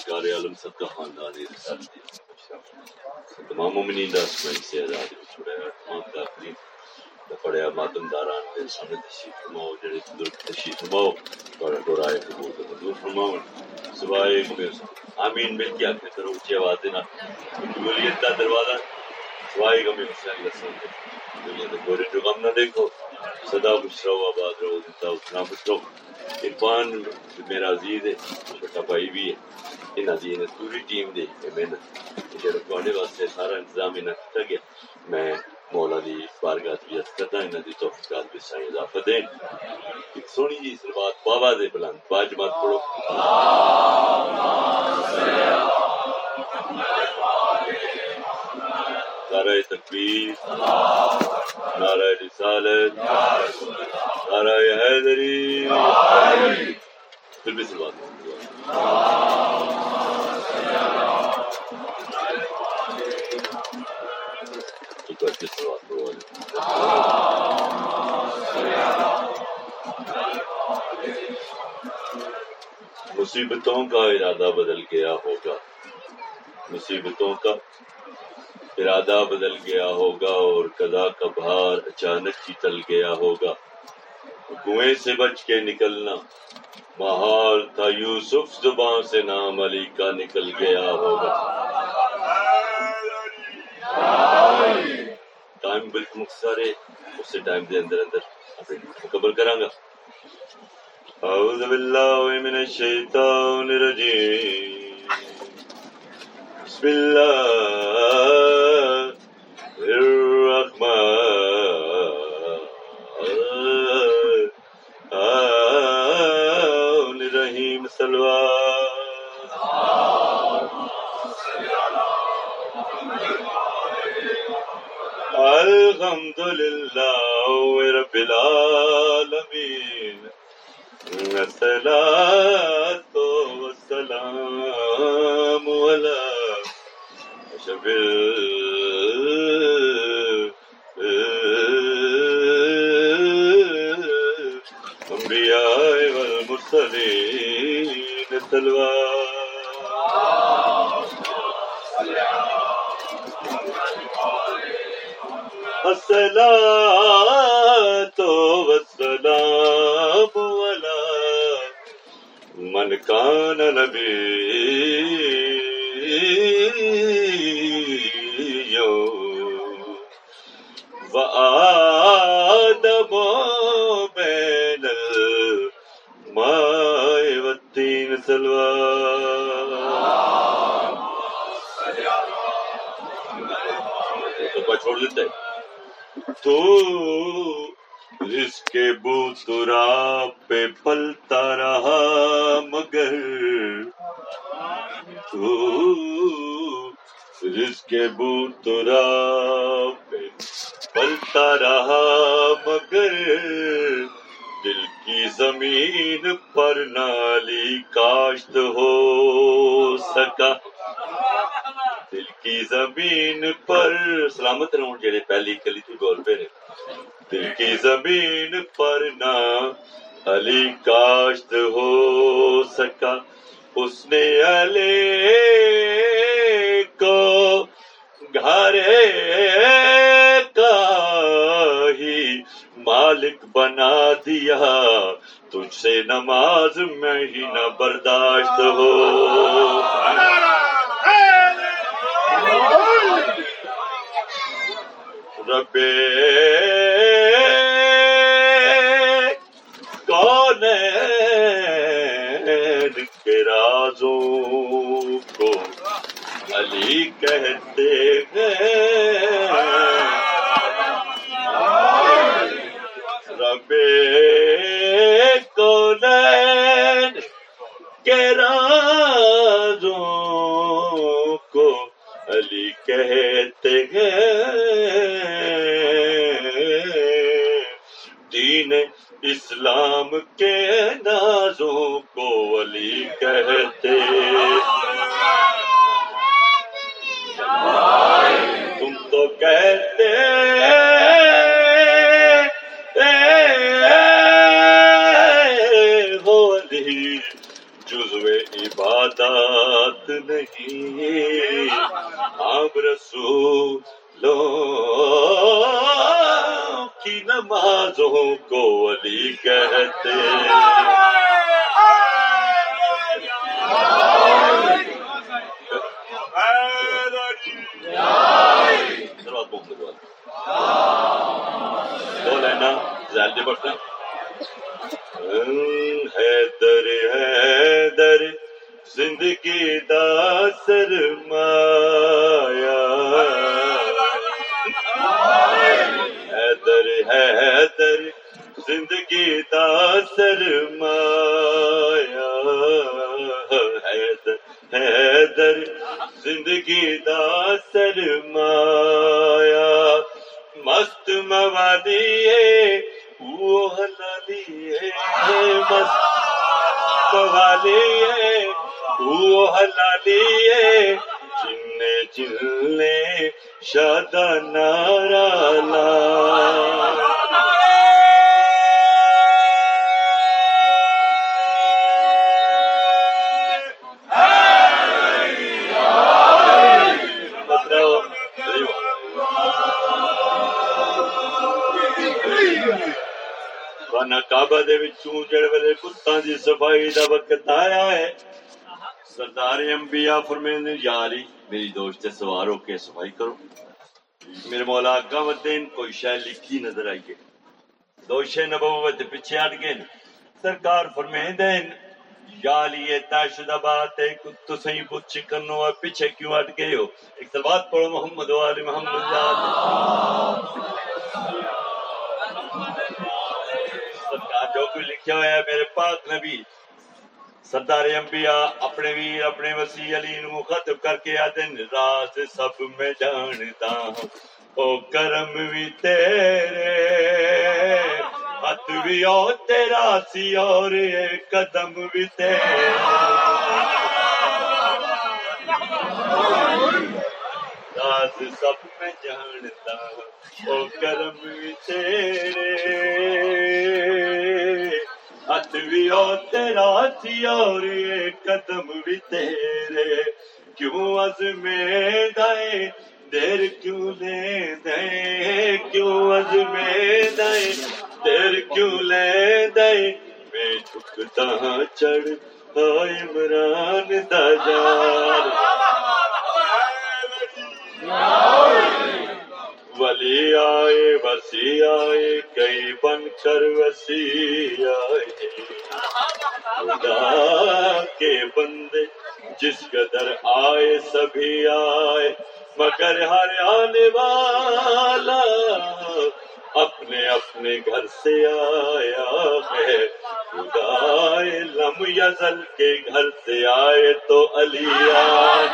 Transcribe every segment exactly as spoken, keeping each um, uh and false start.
سرکار عالم سب کا خاندانی رسالت دیا، تمام مومنین دا اسمائن سے آزاد ہو چھوڑایا، تمام داخلی پڑھیا ماتم داران کے سامنے تشریف فرماؤ، جڑے بزرگ تشریف فرماؤ، اور ڈورائے قبول کو منظور فرماؤ، سوائے آمین مل کے آنکھیں کرو، اونچی آواز دینا قبولیت کا دروازہ، سوائے غم حسین رسول دنیا میں گورے جو غم نہ دیکھو، سدا خوش رہو، آباد رہو، زندہ اٹھنا خوش رہو. عرفان میرا عزیز ہے، چھوٹا بھائی بھی ہے، ان عزیز نے پوری ٹیم دی ہے محنت، یہ رکھوانے واسطے سارا انتظام انہیں کیا گیا. میں مولا دی بارگاہ تجدید کرتا انہاں دی توفیقات وچ سائیں اضافہ دین. ایک سونی جی سلوات بابا دے بلند باجمات پڑھو، نعرہ تکبیر، نعرہ رسالت، نعرہ حیدری، پھر بھی سلوات مصیبتوں کا ارادہ بدل گیا ہوگا، مصیبتوں کا ارادہ بدل گیا ہوگا اور قضا کا بھار اچانک ہی ٹل گیا ہوگا. کنویں سے بچ کے نکلنا مہار تھا، یوسف زبان سے نام علی کا نکل گیا ہوگا. ٹائم بالکل مختصر ہے، اسی ٹائم کے اندر اندر اپنے مکمل کروں گا. اعوذ باللہ من الشیطان الرجیم، بسم اللہ الرحمن الرحیم. الحمد للہ رب العالمین، الصلاۃ والسلام علی اشرف الانبیاء والمرسلین. صلوات الصلاۃ والسلام علی من کان نبیاً وآدم بین الماء والطین. صلوات چھوڑ دیتے ہیں. تو اس کے بوترا پہ پلتا رہا مگر، تو اس کے بوترا پہ پلتا رہا مگر، دل کی زمین پر نالی کاشت ہو سکا، دل کی زمین پر سلامت رہوں جڑے پہلی کلی تو گول پہ رہے. دل کی زمین پر نہ علی کاشت ہو سکا، اس نے علی کو گھرے کا ہی مالک بنا دیا، تجھ سے نماز میں ہی نہ برداشت ہو. رب کونین کے رازوں کو علی کہتے ہیں، رب کونین کے رازوں کو علی کہتے ہیں، دین اسلام کے نازوں کو علی کہتے. تم تو کہتے ہو علی جزو عبادات یاد نہیں اب رسولوں کی نمازوں کو علی کہتے دو لینا زیادہ بڑھتا حیدر حیدر زندگی دا سرمایا حیدر حیدر زندگی دا سرمایا حیدر حیدر زندگی دا سرمایا مست موادی ہے وہ حلالی ہے مست قوالی ہے وہ حلالی ہے چلنے چلنے شادہ نعرہ لا کعبہ دے وچوں جڑے ویلے بتاں دی صفائی دا وقت آیا ہے سردار انبیاء فرماندے یا علی میری دوست تے سوار ہو کے صفائی کرو میرے مولا آقا وطن کوئی شے لکھی نظر آئی ہے دوش نبوت پیچھے ہٹ گئے سرکار فرماندے یا علی اے تاشد بات ہے کہ تسیں پوچھ کرنو پیچھے کیوں ہٹ گئے ہو ایک صلوات پڑھو محمد و علی محمد یاد جو کوئی لکھا ہوا ہے میرے پاک نبی سردار انبیاء اپنے ویر اپنے وسیع علی نو مخاطب کر کے آدن راز سب میں جانتا ہوں او کرم بھی تیرے ہاتھ بھی اور تیرا سی اور قدم بھی تیرے راز سب میں جانتا ہوں او کرم بھی تیرے ہاتھ بھی اور تیرا تھی اور یہ قدم بھی تیرے کیوں عزم دائیں دیر کیوں لے دائیں کیوں عزم دائیں دیر کیوں لے دائیں میں جھکتا ہاں چڑھ عمران دا جار ولی آئے وسیع آئے کئی بن کر وسیع آئے خدا کے بندے جس قدر آئے سبھی آئے مگر ہر آنے والا اپنے اپنے گھر سے آیا ہے خدا لم یزل کے گھر سے آئے تو علی آئے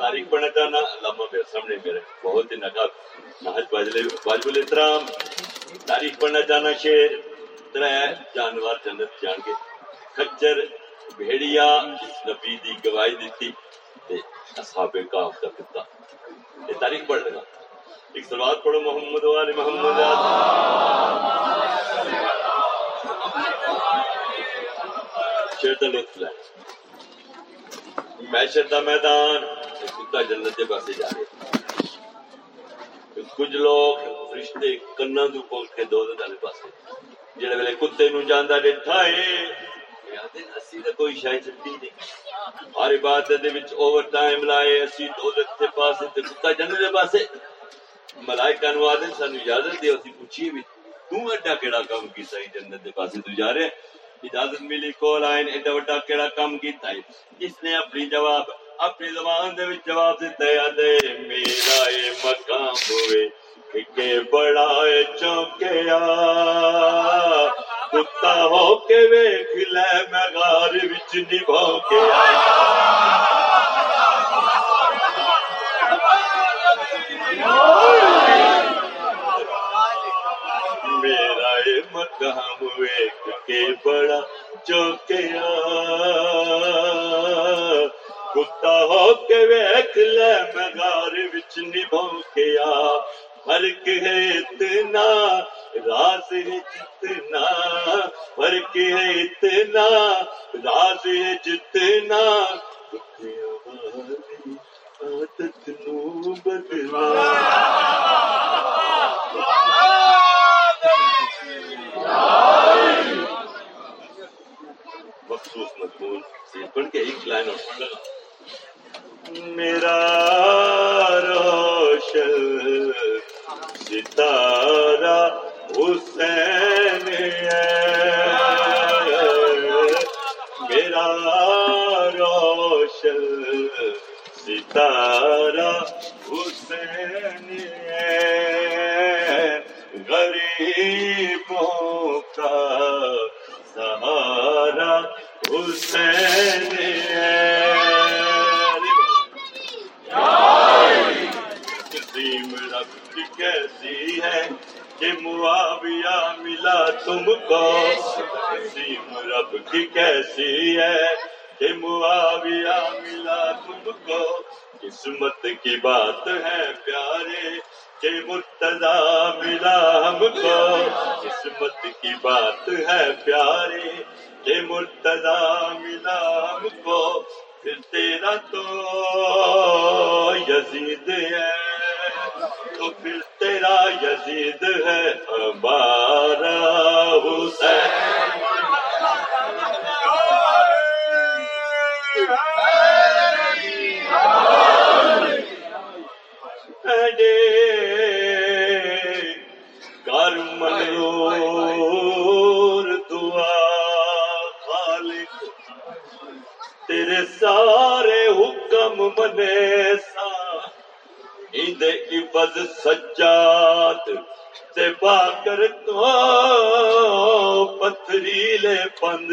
تاریخ پڑھنا چاہنا علامہ میرے سامنے میرے بہت ہی نقاب ناہج واجب الاحترام تاریخ پڑھنا چاہنا شعر ترا جانور جنت جان کے خچر بھیڑیا جس نبی دی گواہی دیتی تے اصحاب کاف دا پتا یہ تاریخ پڑھ لگا ایک صلوات پڑھو محمد و آل محمد شعر دا لطف لے محشر دا میدان کتا جنت دے پاسے جا رہے کچھ لوگ فرشتے کنا دو پول کے دو دے والے پاسے جڑے ویلے کتے نو جاندا ڈٹھا اے یاد اے اسی تے کوئی شے چھڈی نہیں ہر عبادت دے وچ اوور ٹائم لائے اسی دوزخ دے پاسے تے کتا جنت دے پاسے ملائکہ نو آدن سانو اجازت دیو اسی پوچھی وی تو اڈا کیڑا کم کیتا اے جنت دے پاسے تو جا رہے اجازت ملی کول آئے ایڈا وڈا کیڑا کم کیتا اے جس نے اپنی جواب اپنی زبان دے وچ جواب دیتا ہے میرا اے مقام ہوئے کہ بڑا اے چونکیا کتا ہو کے ویکھ لے میں غار وچ نبھاؤ کے میرا اے مقام ہوئے کہ بڑا چونکیا کتا ہو کے ویکھ لے میں غار وچ نبھاؤ کے آ فرق ہے اتنا راز ہے جتنا فرق ہے اتنا، راز ہے جتنا ہماری عادت نو بدلا۔ مخصوص مضمون پڑھ کے ایک لائن اور میرا روشن ستارہ حسین ہے، میرا روشن ستارہ حسین ہے، غریبوں کا سہارا حسین ہے، عظیم رب کیسی ہے کہ معاویہ ملا تم کو، عظیم رب کی کیسی ہے کہ معاویہ ملا تم کو، قسمت کی بات ہے پیارے کہ مرتضیٰ ملا ہم کو، قسمت کی بات ہے پیارے کہ مرتضیٰ ملا ہم کو، پھر تیرا تو یزید ہے، تو پھر تیرا یزید ہے ہمارا حسین۔ منظور دعا خالق تیرے سارے حکم منے سا اند عبد سجاد سے با کر تو پتھریلے بند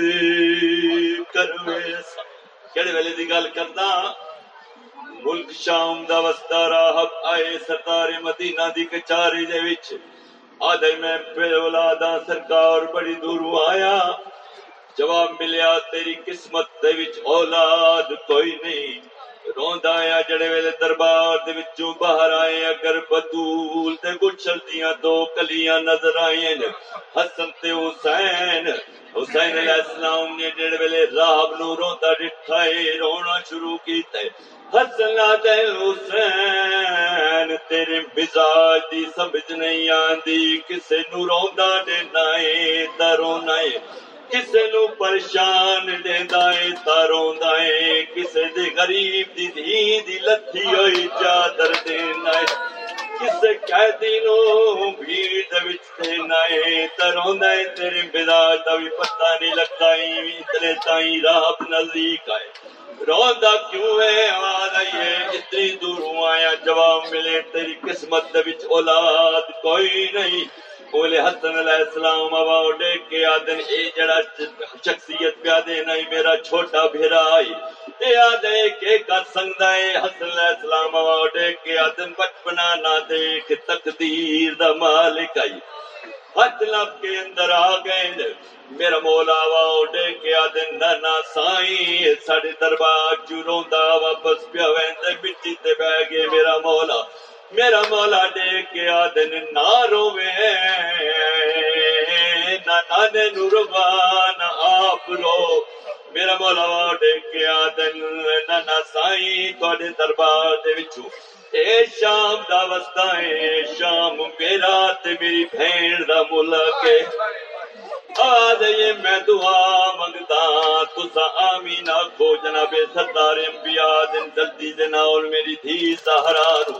کروے سا کہڑے ویلے دی گل کردا، ملک شام دا وستا راہ آئے سردار مدینہ دی کچاری دے وچ آدھے میں پھر اولادا سرکار بڑی دوروں آیا، جواب ملیا تیری قسمت دے وچ اولاد کوئی نہیں، روندا آیا جڑے ویلے دربار دے وچوں باہر آئے، اگر بطول تے گچھل دیاں دو کلیاں نظر آئیں، حسن تے حسین، حسین علیہ السلام نے جڑے ویلے راہب نو روندا ڈٹھا اے رونا شروع کیتا، حسن تے حسین تیرے مزاج دی سمجھ نہیں آندی، کسے نو روندا دینا اے تے رونا اے، کسے نو پریشان دیندا اے تا روندا اے، کسے دے غریب دی دھی دی لتھی ہوئی چادر دیندا اے، کسے قیدی نو بھیڑ دے وچ دیندا اے تا روندا اے، تیرے مزاج دا وی پتہ نہیں لگدا اے، اتنے تائیں راہ نزدیک آئے، روندا کیوں اے آ رہی اے اتنی دوروں آیا، جواب ملے تیری قسمت دے وچ اولاد کوئی نہیں، بولے حسن علیہ السلام آبا ڈیک کے آدن اے جڑا شخصیت پیا دینا میرا چھوٹا بھیرا آئی اے آدھے کے کر سکتا ہے، حسن علیہ السلام آبا ڈیک کے آدن بچپنا نہ دیکھ تقدیر دا مالک آئی، ہاتھ لب کے اندر آ گئے میرا مولا وا ڈے کے آدن نانا سائیں ساڑھے دربار چوروں دا واپس پیا ویندے مٹی تے بہ گئے، میرا مولا میرا مولا دے کے آدن نہ روے نہ نانے نروان آپ رو، میرا مولا دے کے آدن نانا سائیں تھوڑے دربار دے وچوں اے شام دا وستا اے شام میرا تے میری بھین دا ملک اے، آج یہ میں دعا منگتا تسا آمین آکھو جناب سردار انبیاء دن جلدی دینا اور میری دھی سہرا رو،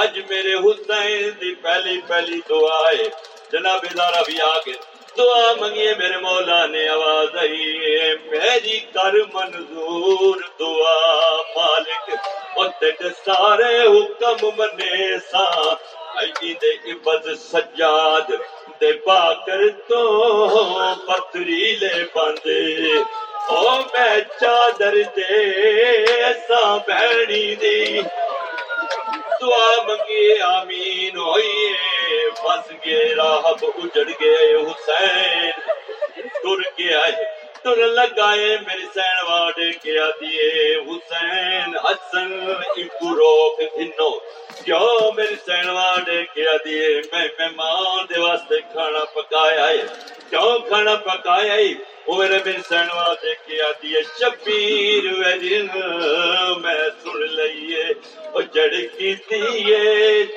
اج میرے حسین دی پہلی پہلی دعا ہے، جناب ادارہ بھی آگے دعا منگیے، میرے مولا نے آواز آئی میری کر منظور دعا مالک، اور تیرے سارے حکم منے سا دے عبد سجاد دے با کر تو پتھریلے باندھے، او میں چادر دے سا بھیڑی دی، دعا منگیے آمین ہوئیے، بس گئے راہب اجڑ گئے، حسین ٹر گیا ٹر لگائے میرے سین واڑ کیا دیے حسین حسن امکو روک دھنو کیوں میرے سین واڑ کیا دیے میں مہمان دے واسطے کھانا پکایا ہے کیوں کھانا پکایا ہے وہ میرے میرے سین واڑ کیا دیے شبیر ویرن میں سن لئیے وہ جڑ کی دیے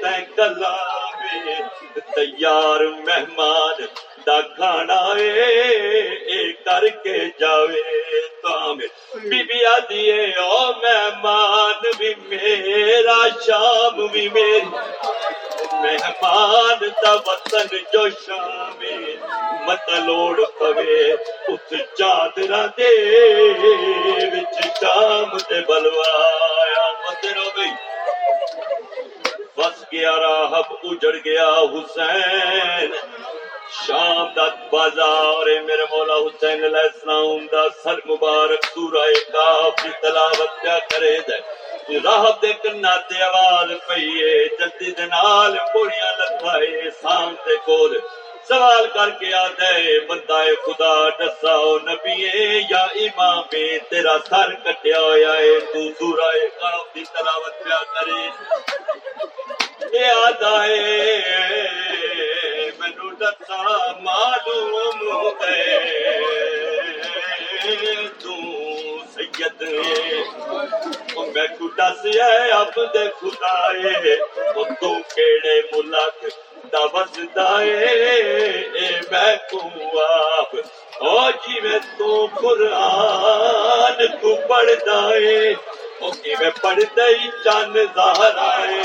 تین کلا تیار مہمان دا کھانا اے کر کے جاوے تام بی بی آدھی اے او مہمان بھی میرا شام بھی میری مہمان دا وطن جو شامے متلوڑ پوے اس چادرہ دے وچ شام دے بلوایا مترو گئی بس گیا راہب اجڑ گیا حسین شام دا بازار میرے مولا حسین علیہ السلام دا سر مبارک سورہ کاف دی تلاوت کیا کرے جائے راہب دے کناتے آواز پئیے جلدی دے نال پوڑیاں لتھائے سام دے کول سوال کر کے آتا ہے بندہ خدا دسا او نبی یا امام تیرا سر کٹیا ہوا ہے تو سورہ کاف دی تلاوت کیا کرے یہ آتا ہے مینو دسا معلوم ہو گئے تو سید میں کو دس ہے اب دے خدا ہے وہ تو کیڑے ملک دا وسدا ہے اے میں کو آپ او جی میں تو قرآن کو پڑھدا ہے او کی میں پڑھدا ہی چاند ظاہر آئے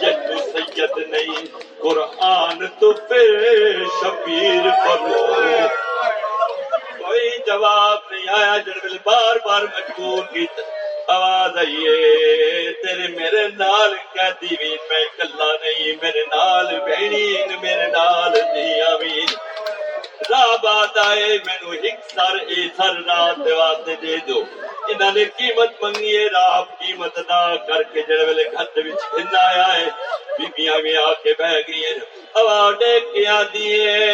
جے تو سید نہیں قرآن تو پھر شبیر بنو کوئی جواب نہیں آیا جڑ بار بار مجبور کی آواز آئیے تیرے میرے نال کہتی بھی میں کلا نہیں میرے نال بہنین میرے نال دیا بھی راہ بات آئے مینو ایک سر اے سر رات واسطے دے دو انہوں نے قیمت منگی ہے راہ قیمت نہ کر کے جڑے ویلے گھر وچ کھن آیا ہے بیبیاں بھی آ کے بہ گئی ہیں آواز دے کے آدی ہے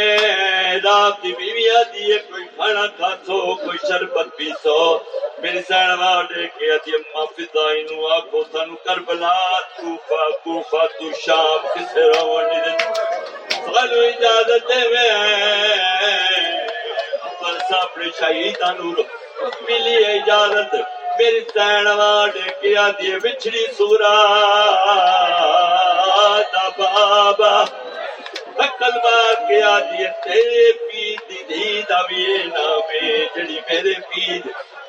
رات دی بیویاں دی ہے کوئی کھانا کھا سو کوئی شربت پی سو میرے سین آواز دے کے آدی اما فضائی نو آکھو سانو کربلا کوفہ کوفہ تو شام کسے روانی دے سانو اجازت میں اپنے شہیداں نوں ملی اجازت میری سین واڑ کیا دی بچھڑی سورا دا بابا کلمہ کیا دی تیرے پی دی دا وی نامے جڑی میرے پی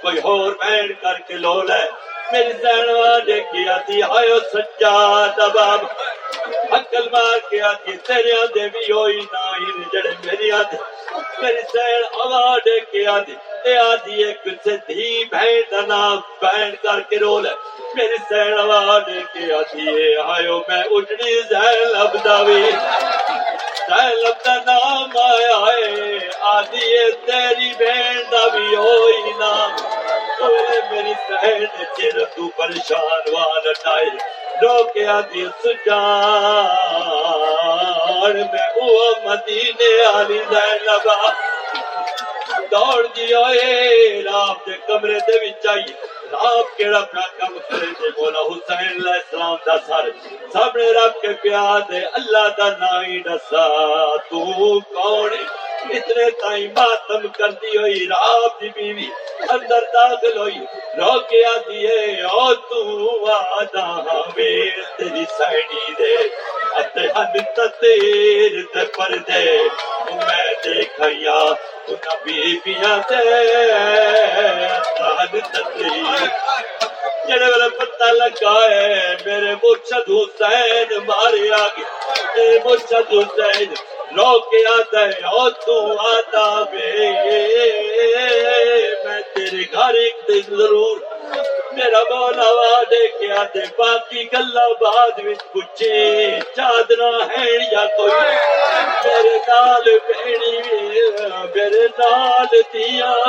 کوئی ہور بہن کر کے لو لے میری سین واڑ کیا دی ہائے سجاد بابا عقل مار کے آتی تیرے دے بھی ہوئی ناہن جڑے میری آدھی میری سین آواز کے آدھی اے آدھی ایک سے دھی بھین دنا بھین کر کے رول ہے میری سین آواز کے آدھی اے آئیو میں اجڑی زہل عبداوی زہل عبدہ نام آیا ہے آدھی اے تیری بھین دا بھی ہوئی نام اے میری سین چیر تو پرشان والا ٹائر رو کے آدھی سجار میں وہ مدینے علی زینبہ دوڑ دیا اے راب دے کمرے دے بھی چاہیے راب کے رب را کم کرے دے مولا حسین علیہ السلام دا سارے سامنے رب کے پیاد ہے اللہ دا نائی دسا تو کوڑے اتنے تائی ماتم کر دی ہوئی راب دی بیوی اندر داخل ہوئی رو کے آدھی ہے او تو آدھا ہمیں تیری سائنی دے اتے ہنت تیر دے پر دے میں دیکھا یا انہا بیبیاں دے اتا ہنت تیر جڑے والا پتہ لگا ہے میرے مرشد حسین مارے آگے میرے مرشد حسین رو کے آتا ہے اور تو آتا بے میں تیرے گھر ایک دن ضرور میرا مولا وعدے کے آتے باقی گلا بعد وچ پوچھے چادراں ہیں یا کوئی میرے نال بہنی میرے نال دیاں